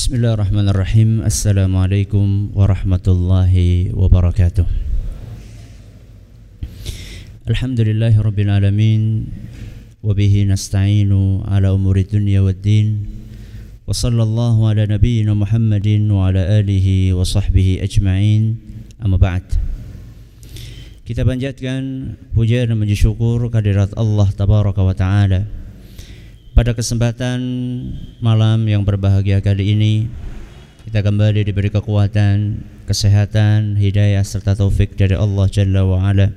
Bismillahirrahmanirrahim. Assalamualaikum warahmatullahi wabarakatuh. Alhamdulillahirabbil alamin wa bihi nasta'inu ala umuri dunya waddin. Wa sallallahu ala nabiyyina Muhammadin wa ala alihi wa sahbihi ajma'in. Amma ba'd. Kita panjatkan puja dan puji syukur kehadirat Allah tabaraka wa taala. Pada kesempatan malam yang berbahagia kali ini, kita kembali diberi kekuatan, kesehatan, hidayah serta taufik dari Allah Jalla wa Ala,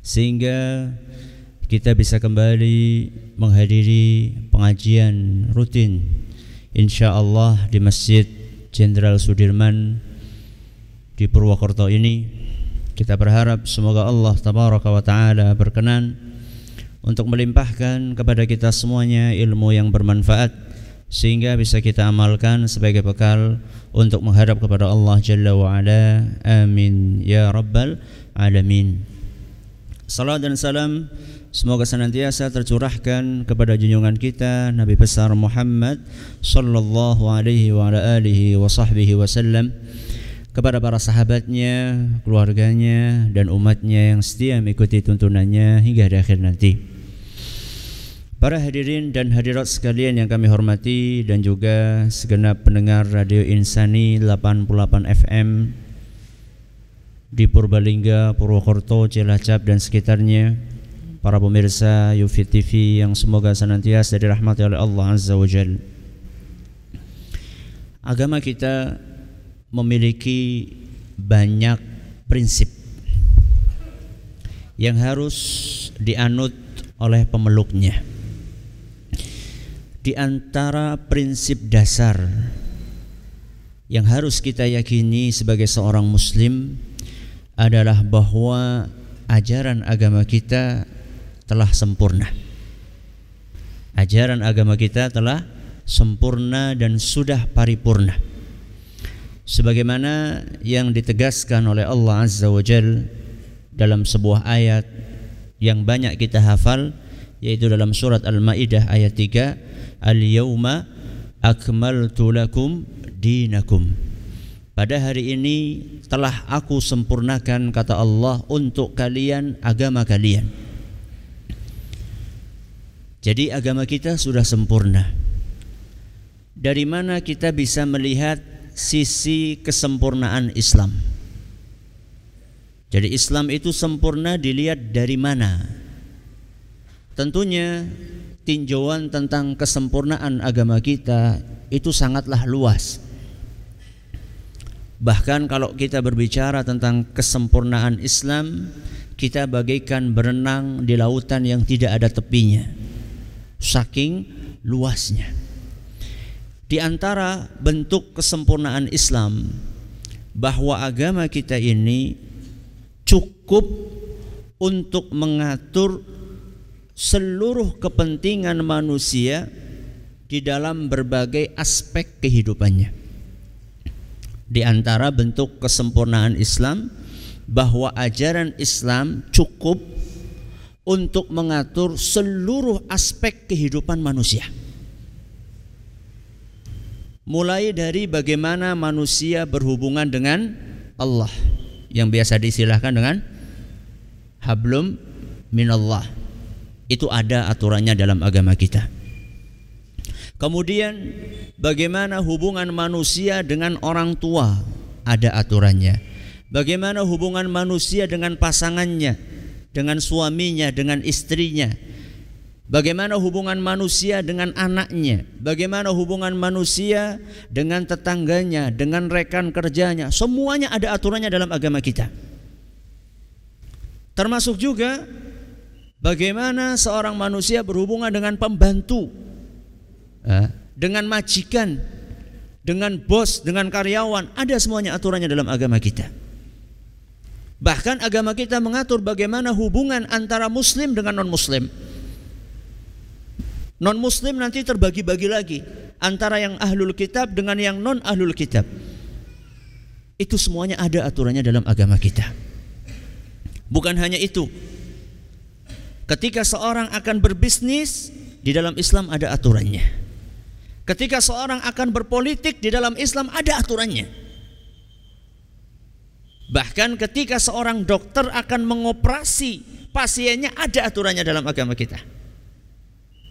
sehingga kita bisa kembali menghadiri pengajian rutin insyaallah di Masjid Jenderal Sudirman di Purwokerto ini. Kita berharap semoga Allah tabaraka wa taala berkenan untuk melimpahkan kepada kita semuanya ilmu yang bermanfaat, sehingga bisa kita amalkan sebagai bekal untuk menghadap kepada Allah Jalla wa'ala. Amin ya Rabbal Alamin. Salam dan salam semoga senantiasa tercurahkan kepada junjungan kita Nabi besar Muhammad sallallahu alaihi wa ala alihi wa sahbihi wasallam, kepada para sahabatnya, keluarganya, dan umatnya yang setia mengikuti tuntunannya hingga di akhir nanti. Para hadirin dan hadirat sekalian yang kami hormati, dan juga segenap pendengar Radio Insani 88 FM di Purbalingga, Purwokerto, Cilacap dan sekitarnya, para pemirsa Yufid TV yang semoga senantiasa dirahmati oleh Allah Azza wa Jalla. Agama kita memiliki banyak prinsip yang harus dianut oleh pemeluknya. Di antara prinsip dasar yang harus kita yakini sebagai seorang muslim adalah bahwa ajaran agama kita telah sempurna. Ajaran agama kita telah sempurna dan sudah paripurna, sebagaimana yang ditegaskan oleh Allah Azza wa Jalla dalam sebuah ayat yang banyak kita hafal, yaitu dalam surat Al-Ma'idah ayat 3, Al-Yawma akmaltu lakum dinakum. Pada hari ini telah aku sempurnakan, kata Allah, untuk kalian agama kalian. Jadi agama kita sudah sempurna. Dari mana kita bisa melihat sisi kesempurnaan Islam? Jadi Islam itu sempurna dilihat dari mana? Tentunya tinjauan tentang kesempurnaan agama kita itu sangatlah luas. Bahkan kalau kita berbicara tentang kesempurnaan Islam, kita bagaikan berenang di lautan yang tidak ada tepinya, saking luasnya. Di antara bentuk kesempurnaan Islam, bahwa agama kita ini cukup untuk mengatur seluruh kepentingan manusia di dalam berbagai aspek kehidupannya. Di antara bentuk kesempurnaan Islam, bahwa ajaran Islam cukup untuk mengatur seluruh aspek kehidupan manusia, mulai dari bagaimana manusia berhubungan dengan Allah, yang biasa disilahkan dengan hablum minallah. Itu ada aturannya dalam agama kita. Kemudian bagaimana hubungan manusia dengan orang tua, ada aturannya. Bagaimana hubungan manusia dengan pasangannya, dengan suaminya, dengan istrinya. Bagaimana hubungan manusia dengan anaknya, bagaimana hubungan manusia dengan tetangganya, dengan rekan kerjanya. Semuanya ada aturannya dalam agama kita. Termasuk juga bagaimana seorang manusia berhubungan dengan pembantu, dengan majikan, dengan bos, dengan karyawan. Ada semuanya aturannya dalam agama kita. Bahkan agama kita mengatur bagaimana hubungan antara muslim dengan non-muslim. Non-muslim nanti terbagi-bagi lagi antara yang ahlul kitab dengan yang non-ahlul kitab. Itu semuanya ada aturannya dalam agama kita. Bukan hanya itu, ketika seorang akan berbisnis, di dalam Islam ada aturannya. Ketika seorang akan berpolitik di dalam Islam ada aturannya. Bahkan ketika seorang dokter akan mengoperasi pasiennya ada aturannya dalam agama kita.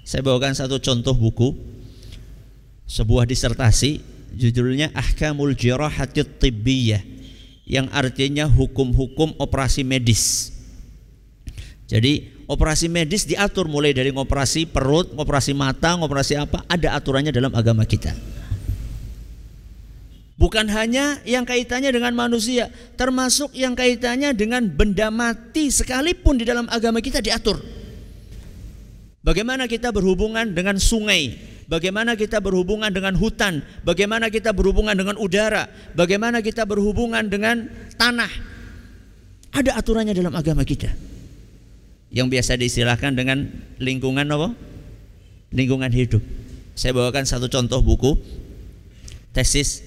Saya bawakan satu contoh buku, sebuah disertasi, judulnya Ahkamul Jirahah At-Tibbiyah, yang artinya hukum-hukum operasi medis. Jadi operasi medis diatur mulai dari ngoperasi perut, ngoperasi mata, ngoperasi apa, ada aturannya dalam agama kita. Bukan hanya yang kaitannya dengan manusia, termasuk yang kaitannya dengan benda mati sekalipun di dalam agama kita diatur. Bagaimana kita berhubungan dengan sungai, bagaimana kita berhubungan dengan hutan, bagaimana kita berhubungan dengan udara, bagaimana kita berhubungan dengan tanah, ada aturannya dalam agama kita. Yang biasa diistilahkan dengan lingkungan apa? Lingkungan hidup. Saya bawakan satu contoh buku, tesis,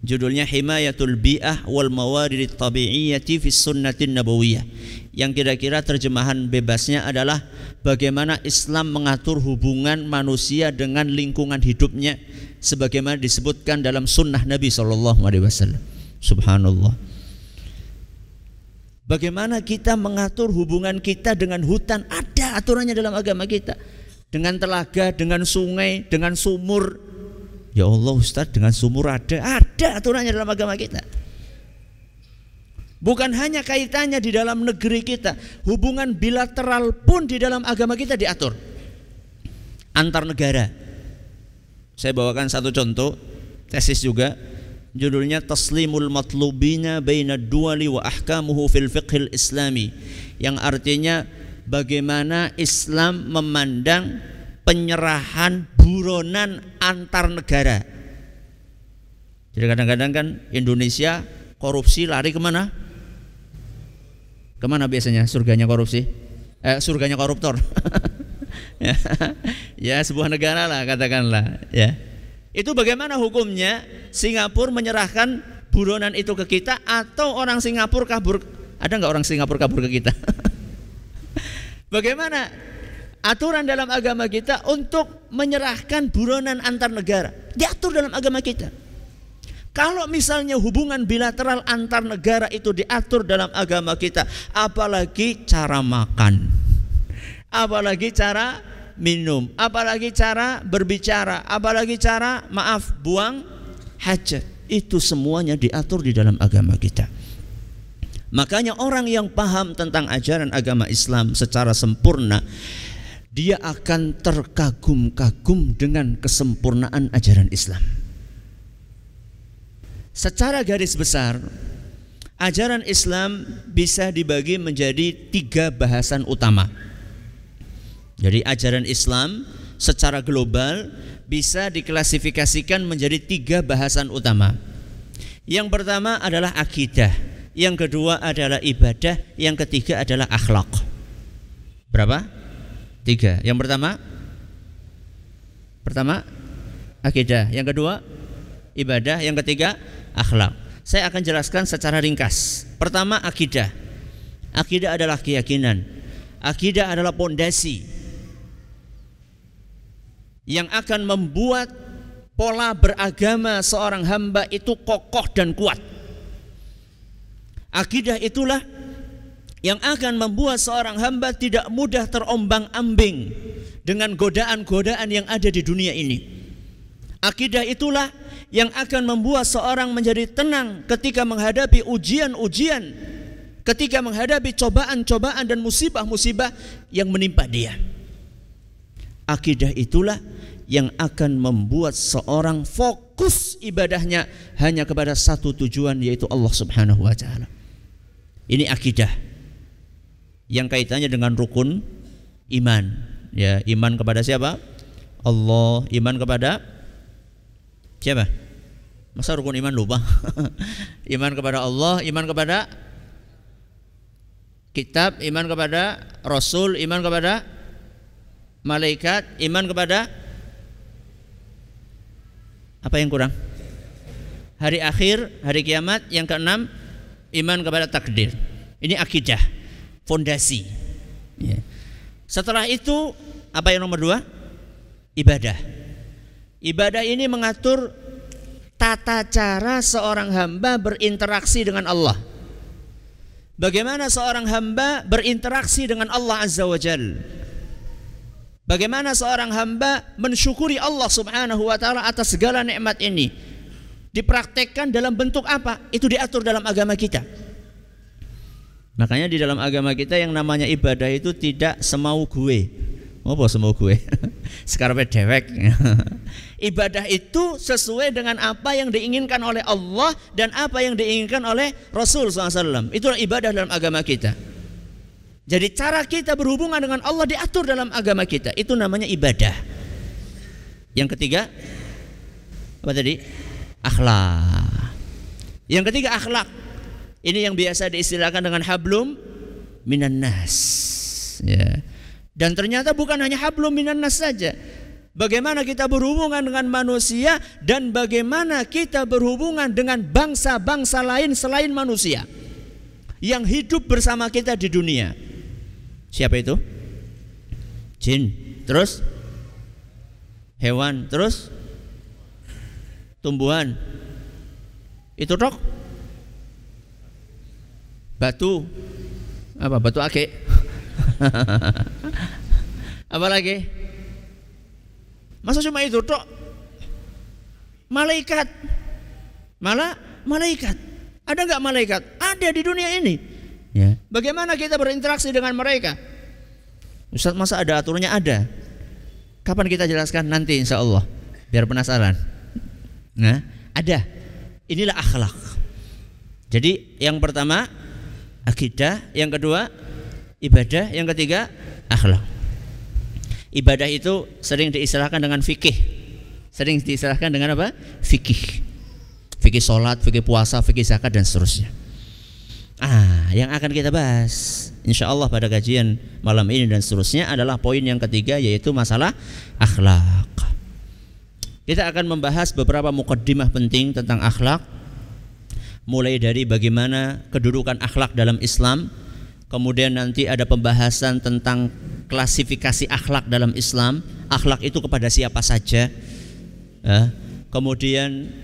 judulnya Himayatul Bi'ah wal Mawaridat Tabiiyah fi Sunnah Nabawiyah, yang kira-kira terjemahan bebasnya adalah bagaimana Islam mengatur hubungan manusia dengan lingkungan hidupnya sebagaimana disebutkan dalam sunnah Nabi SAW. Subhanallah. Bagaimana kita mengatur hubungan kita dengan hutan, ada aturannya dalam agama kita. Dengan telaga, dengan sungai, dengan sumur. Ya Allah Ustaz, dengan sumur ada aturannya dalam agama kita. Bukan hanya kaitannya di dalam negeri kita, hubungan bilateral pun di dalam agama kita diatur. Antar negara. Saya bawakan satu contoh, tesis juga, judulnya Taslimul Matlubinya Beina Duwali wa Ahkamuhu fil Fiqhil Islami, yang artinya bagaimana Islam memandang penyerahan buronan antar negara. Jadi kadang-kadang kan Indonesia korupsi lari kemana? Kemana biasanya surganya korupsi? Surganya koruptor. Ya sebuah negara lah katakanlah ya. Itu bagaimana hukumnya? Singapura menyerahkan buronan itu ke kita atau orang Singapura kabur? Ada nggak orang Singapura kabur ke kita? Bagaimana aturan dalam agama kita untuk menyerahkan buronan antar negara? Diatur dalam agama kita. Kalau misalnya hubungan bilateral antar negara itu diatur dalam agama kita, apalagi cara makan, apalagi cara minum, apalagi cara berbicara, apalagi cara maaf buang hajat, itu semuanya diatur di dalam agama kita. Makanya orang yang paham tentang ajaran agama Islam secara sempurna, dia akan terkagum-kagum dengan kesempurnaan ajaran Islam. Secara garis besar, ajaran Islam bisa dibagi menjadi 3 bahasan utama. Jadi ajaran Islam secara global bisa diklasifikasikan menjadi 3 bahasan utama. Yang pertama adalah akidah, yang kedua adalah ibadah, yang ketiga adalah akhlak. Berapa? 3. Yang pertama akidah, yang kedua ibadah, yang ketiga akhlak. Saya akan jelaskan secara ringkas. Pertama akidah. Akidah adalah keyakinan. Akidah adalah pondasi yang akan membuat pola beragama seorang hamba itu kokoh dan kuat. Akidah itulah yang akan membuat seorang hamba tidak mudah terombang-ambing dengan godaan-godaan yang ada di dunia ini. Akidah itulah yang akan membuat seorang menjadi tenang ketika menghadapi ujian-ujian, ketika menghadapi cobaan-cobaan dan musibah-musibah yang menimpa dia. Akidah itulah yang akan membuat seorang fokus ibadahnya hanya kepada satu tujuan, yaitu Allah Subhanahu wa Ta'ala. Ini akidah yang kaitannya dengan rukun iman. Ya, iman kepada siapa? Allah. Iman kepada siapa? Masa rukun iman lupa? Iman kepada Allah, iman kepada kitab, iman kepada rasul, iman kepada malaikat, iman kepada apa yang kurang? Hari akhir, hari kiamat, yang ke-6 iman kepada takdir. Ini akidah, fondasi. Setelah itu apa yang nomor 2? Ibadah. Ibadah ini mengatur tata cara seorang hamba berinteraksi dengan Allah. Bagaimana seorang hamba berinteraksi dengan Allah Azza wa Jalla? Bagaimana seorang hamba mensyukuri Allah Subhanahu wa Ta'ala atas segala nikmat ini? Dipraktekkan dalam bentuk apa? Itu diatur dalam agama kita. Makanya di dalam agama kita yang namanya ibadah itu tidak semau gue. Apa semau gue? Sekarepe dewek. Ibadah itu sesuai dengan apa yang diinginkan oleh Allah dan apa yang diinginkan oleh Rasul SAW. Itulah ibadah dalam agama kita. Jadi cara kita berhubungan dengan Allah diatur dalam agama kita. Itu namanya ibadah. Yang ketiga, apa tadi? Akhlak. Yang ketiga akhlak. Ini yang biasa diistilahkan dengan hablum minan nas. Ya. Dan ternyata bukan hanya hablum minan nas saja. Bagaimana kita berhubungan dengan manusia dan bagaimana kita berhubungan dengan bangsa-bangsa lain selain manusia yang hidup bersama kita di dunia. Siapa itu? Jin, terus hewan, terus tumbuhan. Itu tok. Batu. Apa? Batu akik. Apa lagi? Masa cuma itu tok? Malaikat. Malaikat. Ada nggak malaikat? Ada di dunia ini. Ya. Bagaimana kita berinteraksi dengan mereka? Ustaz, masa ada aturannya? Ada. Kapan kita jelaskan? Nanti insya Allah. Biar penasaran. Nah, ada. Inilah akhlak. Jadi yang pertama akidah, yang kedua ibadah, yang ketiga akhlak. Ibadah itu sering diistilahkan dengan fikih. Sering diistilahkan dengan apa? Fikih. Fikih sholat, fikih puasa, fikih zakat dan seterusnya. Yang akan kita bahas insya Allah pada kajian malam ini dan seterusnya adalah poin yang ketiga, yaitu masalah akhlak. Kita akan membahas beberapa mukaddimah penting tentang akhlak, mulai dari bagaimana kedudukan akhlak dalam Islam. Kemudian nanti ada pembahasan tentang klasifikasi akhlak dalam Islam. Akhlak itu kepada siapa saja. Kemudian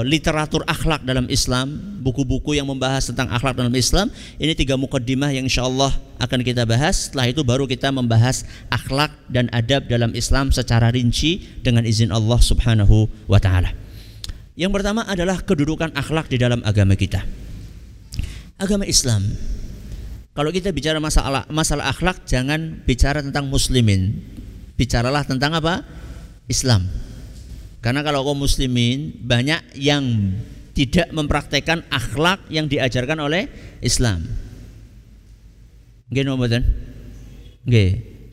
literatur akhlak dalam Islam, buku-buku yang membahas tentang akhlak dalam Islam. Ini tiga mukaddimah yang insya Allah akan kita bahas. Setelah itu baru kita membahas akhlak dan adab dalam Islam secara rinci dengan izin Allah Subhanahu wa Ta'ala. Yang pertama adalah kedudukan akhlak di dalam agama kita. Agama Islam. Kalau kita bicara masalah akhlak, jangan bicara tentang muslimin. Bicaralah tentang apa? Islam. Karena kalau kaum muslimin banyak yang tidak mempraktekkan akhlak yang diajarkan oleh Islam.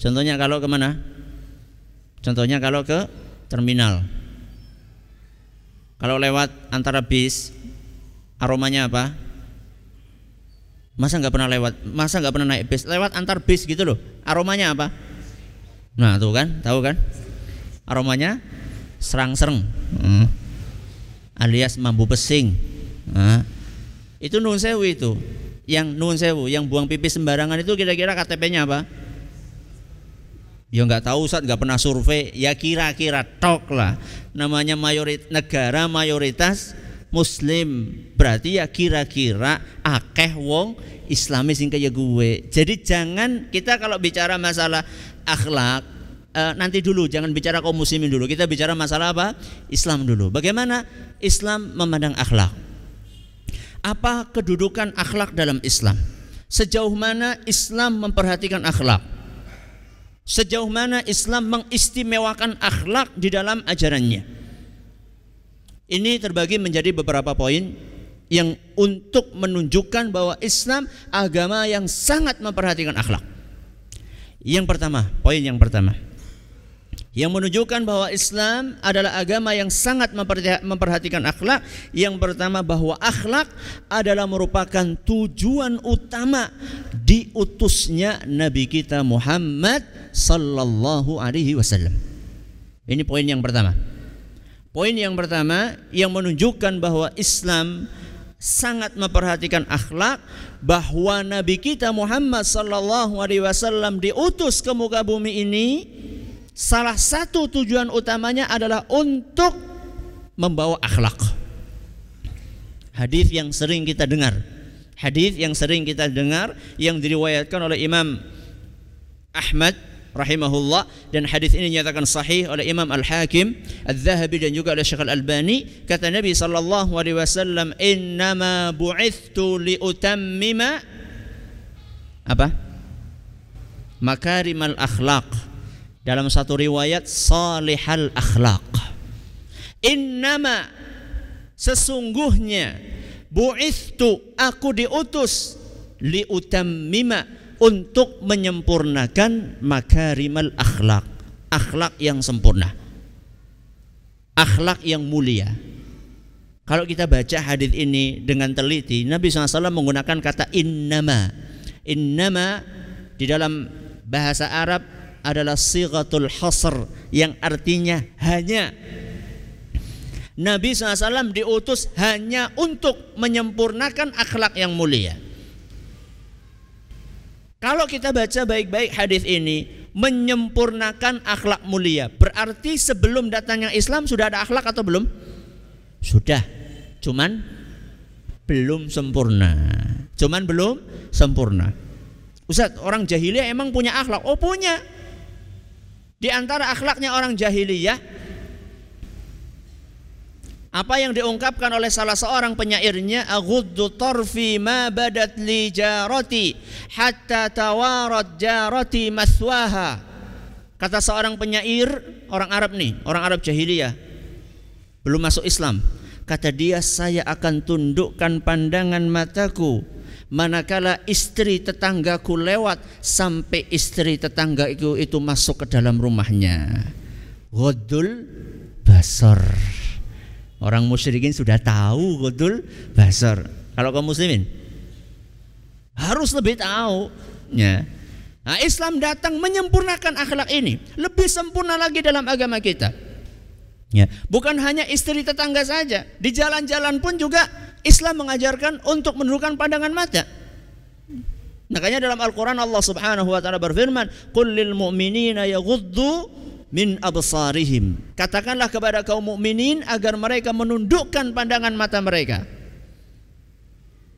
Contohnya kalau ke mana? Contohnya kalau ke terminal. Kalau lewat antara bis, aromanya apa? Masa nggak pernah lewat, masa nggak pernah naik bis, lewat antar bis gitu loh, aromanya apa? Nah tuh kan, tahu kan? Aromanya serang-sereng, alias mambu pesing. Nah, itu nuhun sewu itu, yang nuhun sewu, yang buang pipi sembarangan itu kira-kira KTP-nya apa? Ya nggak tahu, Ustaz, nggak pernah survei, ya kira-kira tok lah. Namanya negara mayoritas Muslim, berarti ya kira-kira akeh wong Islami sing kaya gue. Jadi jangan, kita kalau bicara masalah akhlak nanti dulu, jangan bicara kaum muslimin dulu. Kita bicara masalah apa? Islam dulu. Bagaimana Islam memandang akhlak? Apa kedudukan akhlak dalam Islam? Sejauh mana Islam memperhatikan akhlak? Sejauh mana Islam mengistimewakan akhlak di dalam ajarannya? Ini terbagi menjadi beberapa poin yang untuk menunjukkan bahwa Islam agama yang sangat memperhatikan akhlak. Yang pertama, poin yang pertama yang menunjukkan bahwa Islam adalah agama yang sangat memperhatikan akhlak. Yang pertama, bahwa akhlak adalah merupakan tujuan utama diutusnya Nabi kita Muhammad sallallahu alaihi wasallam. Ini poin yang pertama. Poin yang pertama yang menunjukkan bahwa Islam sangat memperhatikan akhlak, bahwa Nabi kita Muhammad sallallahu alaihi wasallam diutus ke muka bumi ini salah satu tujuan utamanya adalah untuk membawa akhlak. Hadis yang sering kita dengar, yang diriwayatkan oleh Imam Ahmad rahimahullah, dan hadis ini dinyatakan sahih oleh Imam Al-Hakim, Adz-Dzahabi, dan juga oleh Syekh Al-Albani. Kata Nabi sallallahu alaihi wasallam, "Innama bu'ithtu liutammima apa? Makarimal akhlaq." Dalam satu riwayat, salihal akhlaq. Innama, sesungguhnya, bu'ithtu, aku diutus, liutammima, untuk menyempurnakan makarimal akhlak, akhlak yang sempurna, akhlak yang mulia. Kalau kita baca hadis ini dengan teliti, Nabi SAW menggunakan kata innama. Innama di dalam bahasa Arab adalah sighatul hasr, yang artinya hanya. Nabi SAW diutus hanya untuk menyempurnakan akhlak yang mulia. Kalau kita baca baik-baik hadis ini, menyempurnakan akhlak mulia, berarti sebelum datangnya Islam sudah ada akhlak atau belum? Sudah, cuman belum sempurna. Ustaz, orang jahiliyah emang punya akhlak? Oh, punya. Di antara akhlaknya orang jahiliyah, apa yang diungkapkan oleh salah seorang penyairnya, aghuddu tarfi ma badat li jarati hatta tawarat jarati maswaha. Kata seorang penyair, orang Arab nih, orang Arab jahiliyah, belum masuk Islam. Kata dia, saya akan tundukkan pandangan mataku manakala istri tetanggaku lewat sampai istri tetangga itu masuk ke dalam rumahnya. Ghuddul basar. Orang musyrikin sudah tahu ghuddul basar. Kalau kaum muslimin harus lebih tahu ya. Nah, Islam datang menyempurnakan akhlak ini, lebih sempurna lagi dalam agama kita ya. Bukan hanya istri tetangga saja, di jalan-jalan pun juga Islam mengajarkan untuk menundukkan pandangan mata. Makanya dalam Al-Quran Allah Subhanahu wa Ta'ala berfirman, "Qul lil mu'minina yaghuddu min absarihim." Katakanlah kepada kaum mukminin agar mereka menundukkan pandangan mata mereka.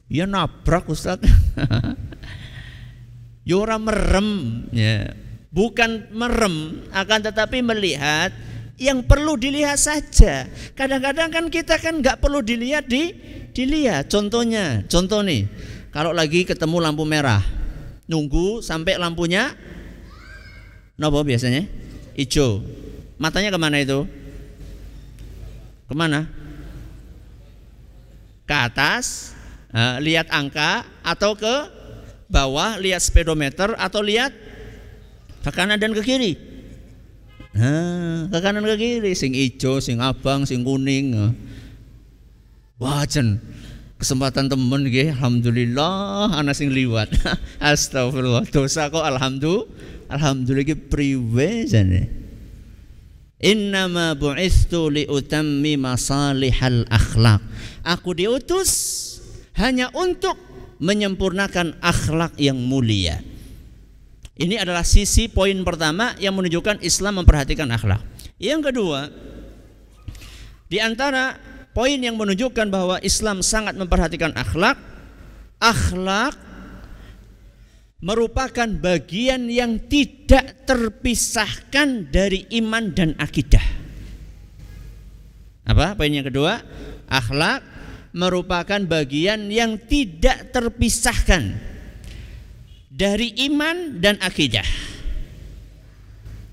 Ya nabrak Ustaz. Yora merem ya. Bukan merem, akan tetapi melihat yang perlu dilihat saja. Kadang-kadang kan kita kan nggak perlu dilihat dilihat. Contoh nih, kalau lagi ketemu lampu merah, nunggu sampai lampunya nopo biasanya? Ijo, matanya kemana itu? Kemana? Ke atas, lihat angka, atau ke bawah, lihat speedometer, atau lihat ke kanan dan ke kiri. Ke kanan ke kiri, sing ijo, sing abang, sing kuning. Wah, jen, kesempatan temen ge, alhamdulillah, ana sing liwat. Astagfirullah, dosa kok alhamdulillah. Alhamdulillah priwe jane. Innama bu'ithtu liutammima salihal akhlaq. Aku diutus hanya untuk menyempurnakan akhlak yang mulia. Ini adalah sisi poin pertama yang menunjukkan Islam memperhatikan akhlak. Yang kedua, di antara poin yang menunjukkan bahwa Islam sangat memperhatikan akhlak, akhlak merupakan bagian yang tidak terpisahkan dari iman dan akidah. Apa poin yang kedua? Akhlak merupakan bagian yang tidak terpisahkan dari iman dan akidah.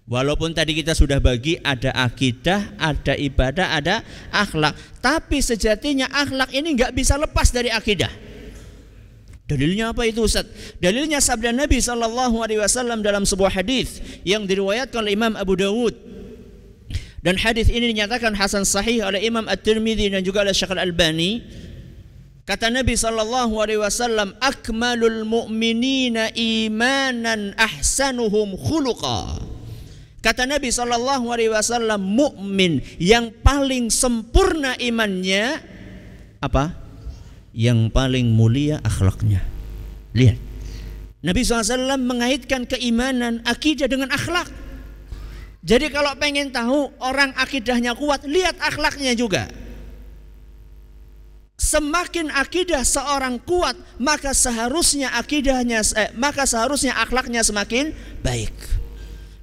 Walaupun tadi kita sudah bagi, ada akidah, ada ibadah, ada akhlak, tapi sejatinya akhlak ini nggak bisa lepas dari akidah. Dalilnya apa itu Ustaz? Dalilnya sabda Nabi SAW dalam sebuah hadis yang diriwayatkan oleh Imam Abu Dawud, dan hadis ini dinyatakan hasan sahih oleh Imam At-Tirmidzi dan juga oleh Syekh Al-Albani. Kata Nabi SAW, "Akmalul mu'minina imanan ahsanuhum khuluqa." Kata Nabi SAW, mukmin yang paling sempurna imannya apa? Yang paling mulia akhlaknya. Lihat, Nabi SAW mengaitkan keimanan, akidah dengan akhlak. Jadi kalau pengen tahu orang akidahnya kuat, lihat akhlaknya juga. Semakin akidah seorang kuat, maka seharusnya akhlaknya semakin baik.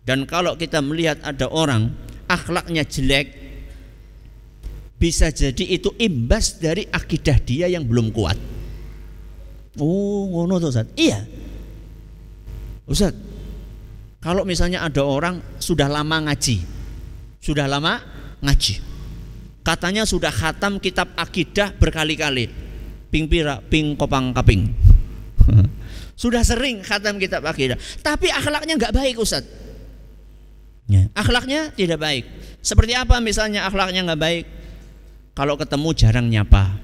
Dan kalau kita melihat ada orang akhlaknya jelek, bisa jadi itu imbas dari akidah dia yang belum kuat. Oh, ngono tuh Ustaz. Iya. Ustaz, kalau misalnya ada orang sudah lama ngaji, katanya sudah khatam kitab akidah berkali-kali, ping pira, ping kopang kaping, sudah sering khatam kitab akidah, tapi akhlaknya nggak baik Ustaz. Ya. Akhlaknya tidak baik. Seperti apa misalnya akhlaknya nggak baik? Kalau ketemu jarang nyapa,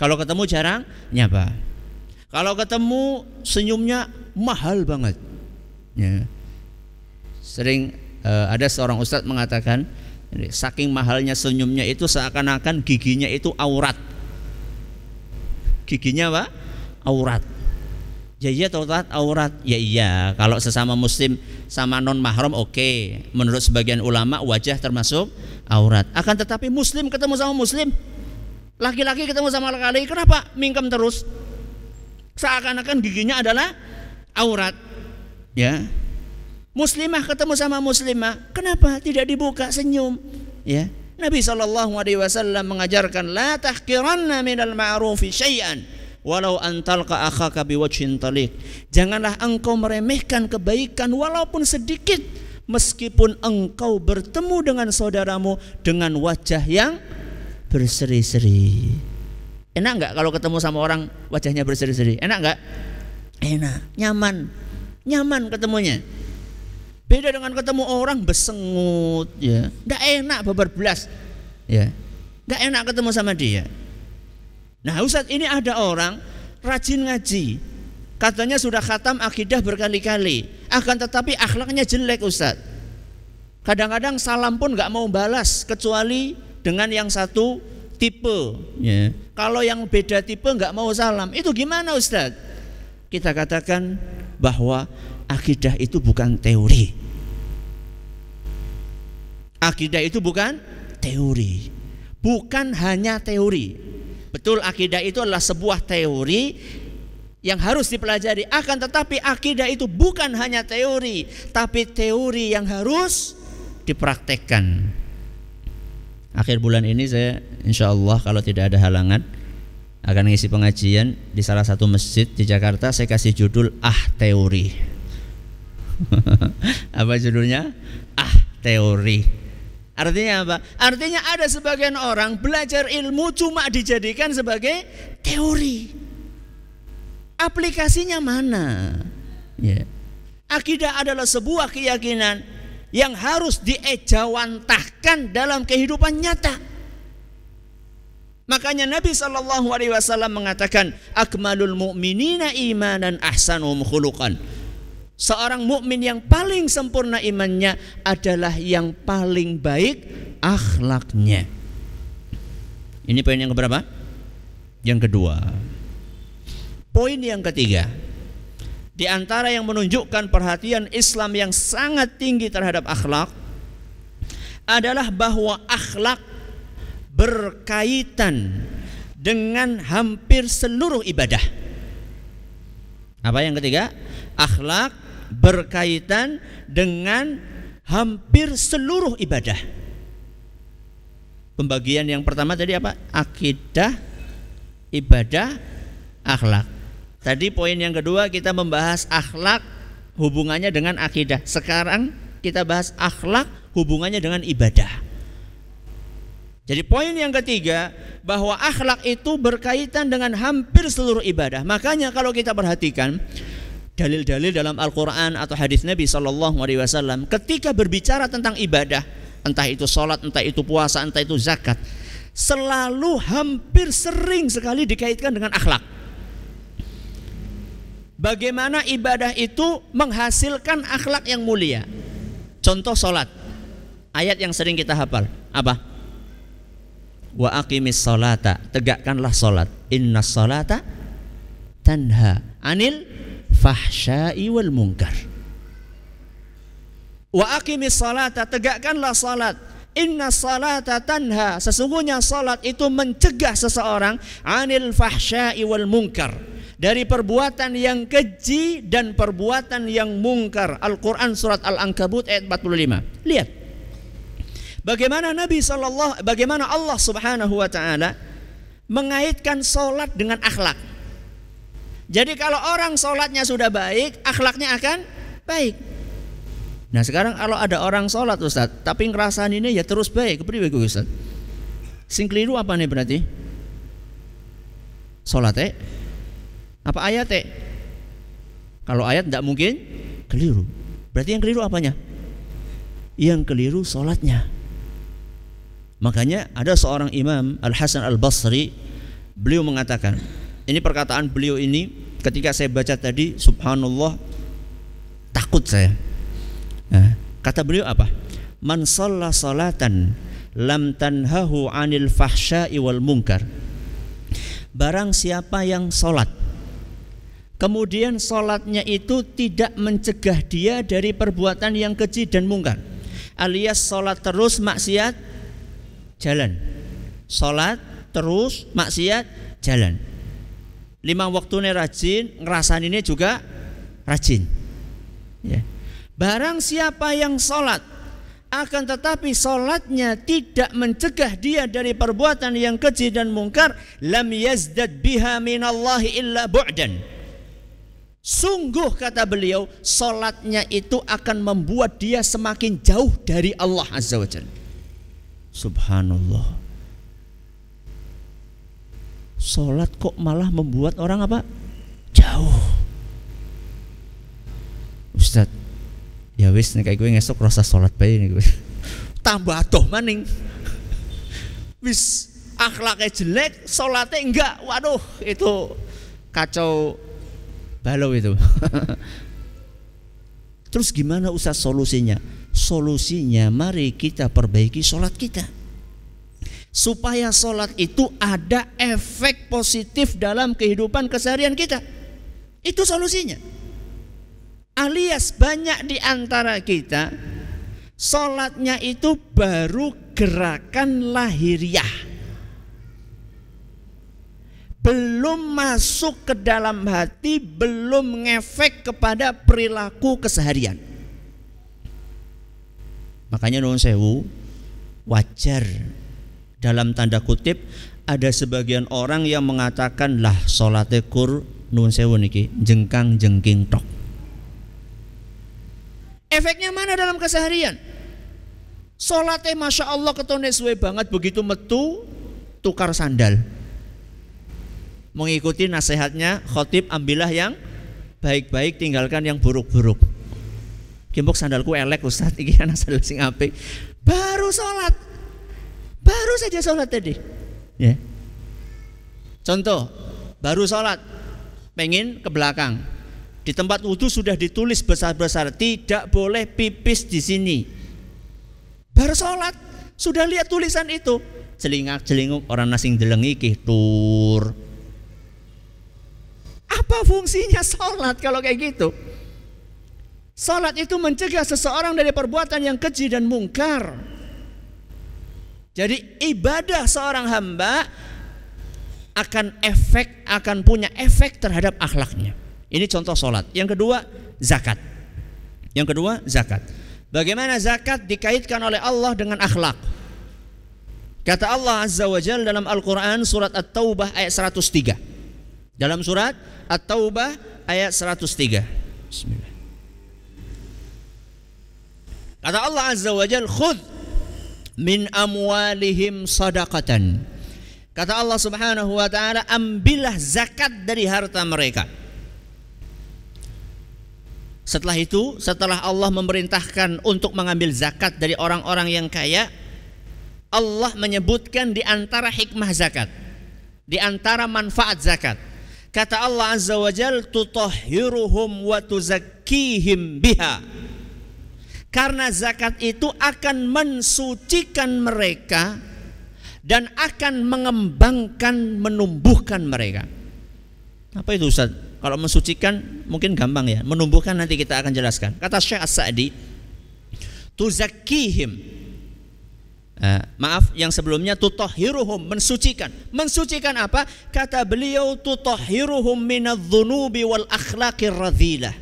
kalau ketemu senyumnya mahal banget. Ya. Sering ada seorang ustadz mengatakan, saking mahalnya senyumnya itu seakan-akan giginya itu aurat. Giginya apa? Aurat. Ya iya tautat aurat. Ya iya, kalau sesama muslim sama non mahram oke. Menurut sebagian ulama wajah termasuk aurat. Akan tetapi muslim ketemu sama muslim, laki-laki ketemu sama laki-laki, kenapa mingkem terus? Seakan-akan giginya adalah aurat. Ya. Muslimah ketemu sama muslimah, kenapa tidak dibuka senyum? Ya. Nabi SAW mengajarkan la tahqiranna minal ma'rufi syai'an walau antalqa akhaka biwajhin taliq. Janganlah engkau meremehkan kebaikan walaupun sedikit, meskipun engkau bertemu dengan saudaramu dengan wajah yang berseri-seri. Enak enggak kalau ketemu sama orang wajahnya berseri-seri? Enak enggak? Enak, nyaman ketemunya. Beda dengan ketemu orang besengut, ya, nggak enak babar belas, ya, nggak enak ketemu sama dia. Nah Ustadz, ini ada orang rajin ngaji, katanya sudah khatam akidah berkali-kali, akan tetapi akhlaknya jelek Ustadz. Kadang-kadang salam pun nggak mau balas kecuali dengan yang satu tipe, ya. Kalau yang beda tipe nggak mau salam, itu gimana Ustadz? Kita katakan bahwa akidah itu bukan teori. Akidah itu bukan teori. Bukan hanya teori. Betul, akidah itu adalah sebuah teori yang harus dipelajari. Akan tetapi akidah itu bukan hanya teori, tapi teori yang harus dipraktekkan. Akhir bulan ini saya insya Allah kalau tidak ada halangan akan ngisi pengajian di salah satu masjid di Jakarta. Saya kasih judul teori. Apa judulnya? Teori. Artinya apa? Artinya ada sebagian orang belajar ilmu cuma dijadikan sebagai teori. Aplikasinya mana? Ya. Akidah adalah sebuah keyakinan yang harus diejawantahkan dalam kehidupan nyata. Makanya Nabi SAW mengatakan, akmalul mu'minina imanan ahsanum khuluqan. Seorang mukmin yang paling sempurna imannya adalah yang paling baik akhlaknya. Ini poin yang keberapa? Yang kedua. Poin yang ketiga, di antara yang menunjukkan perhatian Islam yang sangat tinggi terhadap akhlak adalah bahwa akhlak berkaitan dengan hampir seluruh ibadah. Apa yang ketiga? Akhlak berkaitan dengan hampir seluruh ibadah. Pembagian yang pertama tadi apa? Akidah, ibadah, akhlak. Tadi poin yang kedua kita membahas akhlak hubungannya dengan akidah. Sekarang kita bahas akhlak hubungannya dengan ibadah. Jadi poin yang ketiga, bahwa akhlak itu berkaitan dengan hampir seluruh ibadah. Makanya kalau kita perhatikan dalil-dalil dalam Al-Quran atau hadis Nabi SAW ketika berbicara tentang ibadah, entah itu sholat, entah itu puasa, entah itu zakat, selalu hampir sering sekali dikaitkan dengan akhlak. Bagaimana ibadah itu menghasilkan akhlak yang mulia. Contoh sholat, ayat yang sering kita hafal apa? Wa aqimis sholata, tegakkanlah sholat. Inna sholata tanha anil fahsya'i wal munkar. Wa aqimis salata, tegakkanlah salat. Inna salata tanha, sesungguhnya salat itu mencegah seseorang anil fahsya'i wal munkar, dari perbuatan yang keji dan perbuatan yang mungkar. Al-Quran surat Al-Ankabut ayat 45. Lihat bagaimana bagaimana Allah subhanahu wa ta'ala mengaitkan sholat dengan akhlak. Jadi kalau orang sholatnya sudah baik, akhlaknya akan baik. Nah sekarang kalau ada orang sholat Ustaz, tapi ngerasaan ini ya terus baik, kepriwe Ustaz? Sing keliru apa nih berarti? Sholatnya apa ayatnya? Kalau ayat tidak mungkin keliru. Berarti yang keliru apanya? Yang keliru sholatnya. Makanya ada seorang imam, Al-Hasan Al-Basri, beliau mengatakan, ini perkataan beliau ini ketika saya baca tadi, subhanallah, takut saya. Nah, kata beliau apa? Man shalla salatan lam tanhahu anil fahsya'i wal munkar. Barang siapa yang sholat, kemudian sholatnya itu tidak mencegah dia dari perbuatan yang keji dan mungkar, alias sholat terus maksiat jalan. Sholat terus maksiat jalan, lima waktunya rajin, ngerasainnya juga rajin ya. Barang siapa yang sholat akan tetapi sholatnya tidak mencegah dia dari perbuatan yang keji dan mungkar, lam yazdad biha minallahi illa bu'dan. Sungguh kata beliau, sholatnya itu akan membuat dia semakin jauh dari Allah Azza wa Jalla. Subhanallah. Sholat kok malah membuat orang apa? Jauh. Ustaz, ya wis nek kowe ngesuk rasa sholat bae niku. Tambah adoh maning. Wis akhlaknya jelek, sholatnya enggak. Waduh, itu kacau balau itu. Terus gimana Ustaz solusinya? Solusinya mari kita perbaiki sholat kita, supaya sholat itu ada efek positif dalam kehidupan keseharian kita. Itu solusinya. Alias banyak di antara kita sholatnya itu baru gerakan lahiriah, belum masuk ke dalam hati, belum ngefek kepada perilaku keseharian. Makanya nuwun sewu, wajar dalam tanda kutip ada sebagian orang yang mengatakan, lah salate kur nuwun sewu niki jengkang jengking tok. Efeknya mana dalam keseharian? Salate masya Allah ketone suwe banget, begitu metu tukar sandal, mengikuti nasihatnya khotib, ambillah yang baik-baik tinggalkan yang buruk-buruk. Kimbok sandalku elek Ustaz, iki ana sandal sing apik. Baru sholat, baru saja sholat tadi ya. Contoh, baru sholat pengen ke belakang, di tempat wudhu sudah ditulis besar-besar tidak boleh pipis di sini. Baru sholat sudah lihat tulisan itu, celingak-celinguk orang nasing deleng iki tur. Apa fungsinya sholat kalau kayak gitu? Sholat itu mencegah seseorang dari perbuatan yang keji dan mungkar. Jadi ibadah seorang hamba akan punya efek terhadap akhlaknya. Ini contoh sholat. Yang kedua zakat. Yang kedua zakat. Bagaimana zakat dikaitkan oleh Allah dengan akhlak? Kata Allah Azza wa Jalla dalam Al-Quran surat At-Taubah ayat 103. Dalam surat At-Taubah ayat 103. Bismillah. Kata Allah Azza wa Jalla, "Khudz min amwalihim shadaqatan." Kata Allah Subhanahu wa taala, "Ambillah zakat dari harta mereka." Setelah itu, setelah Allah memerintahkan untuk mengambil zakat dari orang-orang yang kaya, Allah menyebutkan di antara hikmah zakat, di antara manfaat zakat. Kata Allah Azza wa Jalla, tutahhiruhum wa tuzakkihim biha. Karena zakat itu akan mensucikan mereka dan akan mengembangkan, menumbuhkan mereka. Apa itu Ustaz? Kalau mensucikan mungkin gampang ya, menumbuhkan nanti kita akan jelaskan. Kata Syekh As-Sa'di, tuzakkihim. Maaf, yang sebelumnya tutahhiruhum, mensucikan. Mensucikan apa? Kata beliau tutahhiruhum minadz-dzunubi wal akhlaqir radzilah.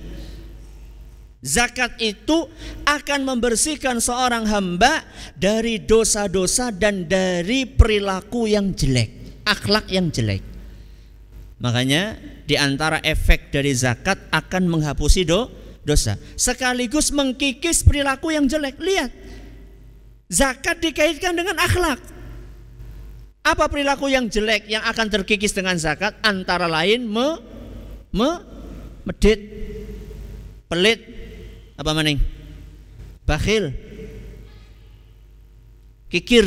Zakat itu akan membersihkan seorang hamba dari dosa-dosa dan dari perilaku yang jelek, akhlak yang jelek. Makanya di antara efek dari zakat akan menghapusi dosa, sekaligus mengkikis perilaku yang jelek. Lihat, zakat dikaitkan dengan akhlak. Apa perilaku yang jelek yang akan terkikis dengan zakat? Antara lain medit, pelit, apa maning, bakhil, kikir.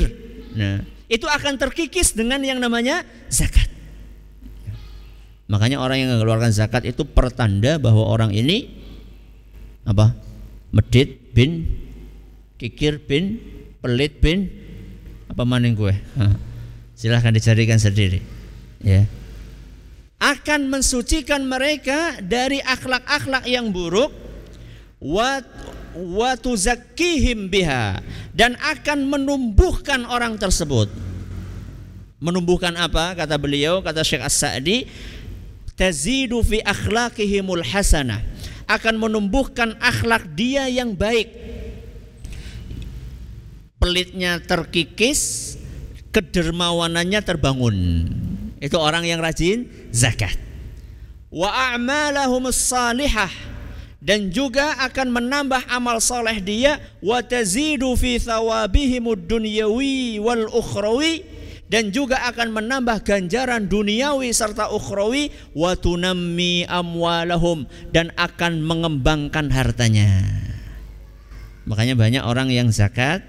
Nah, itu akan terkikis dengan yang namanya zakat. Makanya orang yang mengeluarkan zakat itu pertanda bahwa orang ini apa? Medit bin kikir bin pelit bin apa maning gue. Silahkan dicarikan sendiri. Ya. Akan mensucikan mereka dari akhlak-akhlak yang buruk. Wa tuzakkihim biha, dan akan menumbuhkan orang tersebut. Menumbuhkan apa? Kata beliau, kata Syekh As-Sa'di, tazidu fi akhlaqihimul hasanah, akan menumbuhkan akhlak dia yang baik. Pelitnya terkikis, kedermawanannya terbangun. Itu orang yang rajin zakat. Wa a'malahumus salihah, dan juga akan menambah amal soleh dia. Wa tazidu fi thawabihimud dunyawi wal ukhrawi, dan juga akan menambah ganjaran duniawi serta ukhrawi. Wa tunammi amwalahum, dan akan mengembangkan hartanya. Makanya banyak orang yang zakat,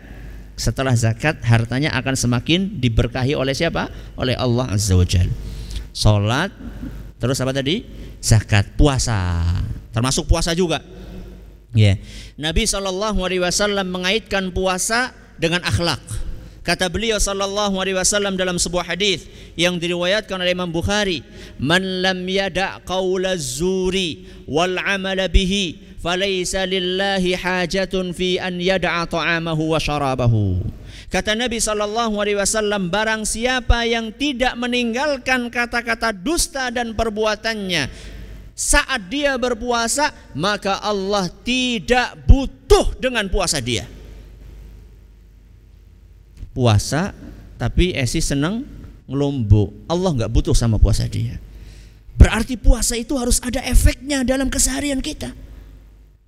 setelah zakat hartanya akan semakin diberkahi oleh siapa? Oleh Allah Azza wa Jalla. Salat, terus apa tadi? Zakat, puasa, termasuk puasa juga. Ya. Nabi SAW mengaitkan puasa dengan akhlak. Kata beliau SAW dalam sebuah hadis yang diriwayatkan oleh Imam Bukhari, "Man lam yada' qaulaz zuri wal 'amala bihi, falaysa lillahi hajatun fi an yada'a ta'amahu wa syarabahu." Kata Nabi SAW, barang siapa yang tidak meninggalkan kata-kata dusta dan perbuatannya saat dia berpuasa, maka Allah tidak butuh dengan puasa dia. Puasa tapi senang ngelombok, Allah nggak butuh sama puasa dia. Berarti puasa itu harus ada efeknya dalam keseharian kita.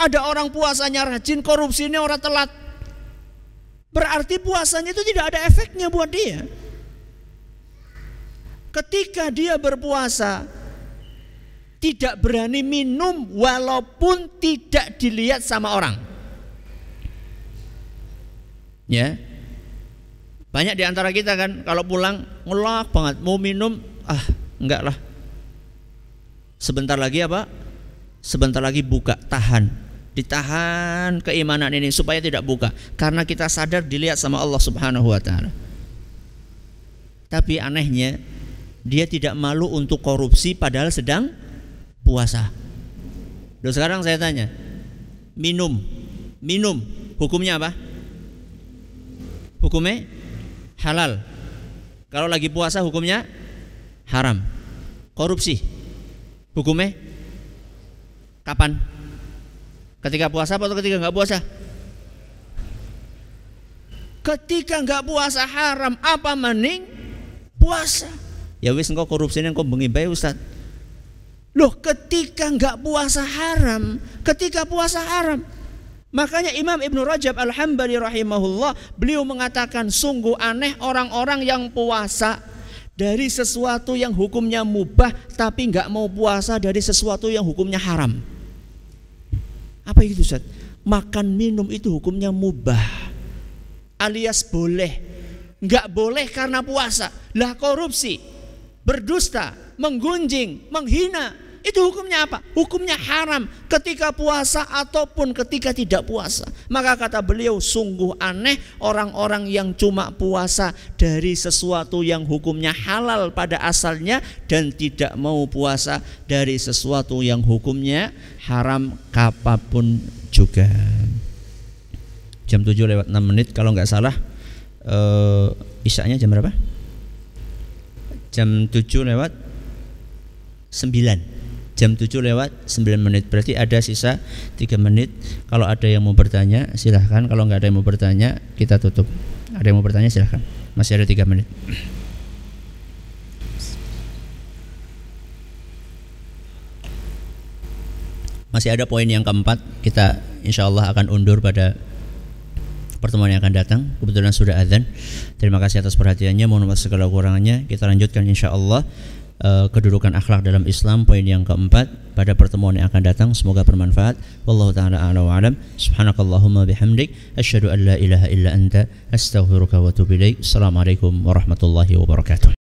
Ada orang puasanya rajin, korupsinya orang telat, berarti puasanya itu tidak ada efeknya buat dia. Ketika dia berpuasa tidak berani minum walaupun tidak dilihat sama orang. Ya. Banyak di antara kita kan kalau pulang ngelak banget, mau minum, enggak lah. Sebentar lagi apa? Sebentar lagi buka, tahan. Ditahan keimanan ini supaya tidak buka, karena kita sadar dilihat sama Allah Subhanahu wa taala. Tapi anehnya dia tidak malu untuk korupsi padahal sedang puasa. Lalu sekarang saya tanya, minum hukumnya apa? Hukumnya halal. Kalau lagi puasa hukumnya haram. Korupsi hukumnya kapan? Ketika puasa atau ketika nggak puasa? Ketika nggak puasa haram, apa mending puasa. Ya wis engkau korupsinya engkau bengi bae Ustaz. Loh, ketika nggak puasa haram, ketika puasa haram. Makanya Imam Ibn Rajab al-Hanbali rahimahullah, beliau mengatakan sungguh aneh orang-orang yang puasa dari sesuatu yang hukumnya mubah tapi nggak mau puasa dari sesuatu yang hukumnya haram. Apa itu Ustaz? Makan minum itu hukumnya mubah alias boleh, nggak boleh karena puasa. Lah korupsi, berdusta, menggunjing, menghina, itu hukumnya apa? Hukumnya haram ketika puasa ataupun ketika tidak puasa. Maka kata beliau sungguh aneh orang-orang yang cuma puasa dari sesuatu yang hukumnya halal pada asalnya dan tidak mau puasa dari sesuatu yang hukumnya haram kapanpun juga. jam 7 lewat 6 menit, kalau nggak salah. Isya-nya jam berapa? Jam 7 lewat 9, jam 7 lewat 9 menit, berarti ada sisa 3 menit. Kalau ada yang mau bertanya silahkan, kalau nggak ada yang mau bertanya kita tutup. Ada yang mau bertanya silahkan, masih ada 3 menit. Masih ada poin yang keempat, kita insya Allah akan undur pada pertemuan yang akan datang. Kebetulan sudah azan. Terima kasih atas perhatiannya, mohon maaf segala kekurangannya. Kita lanjutkan insya Allah kedudukan akhlak dalam Islam, poin yang keempat, pada pertemuan yang akan datang. Semoga bermanfaat. Wallahu ta'ala a'la wa alam. Subhanakallahumma bihamdik, asyhadu an la ilaha illa anta, astaghfiruka wa atubu ilaik. Assalamualaikum warahmatullahi wabarakatuh.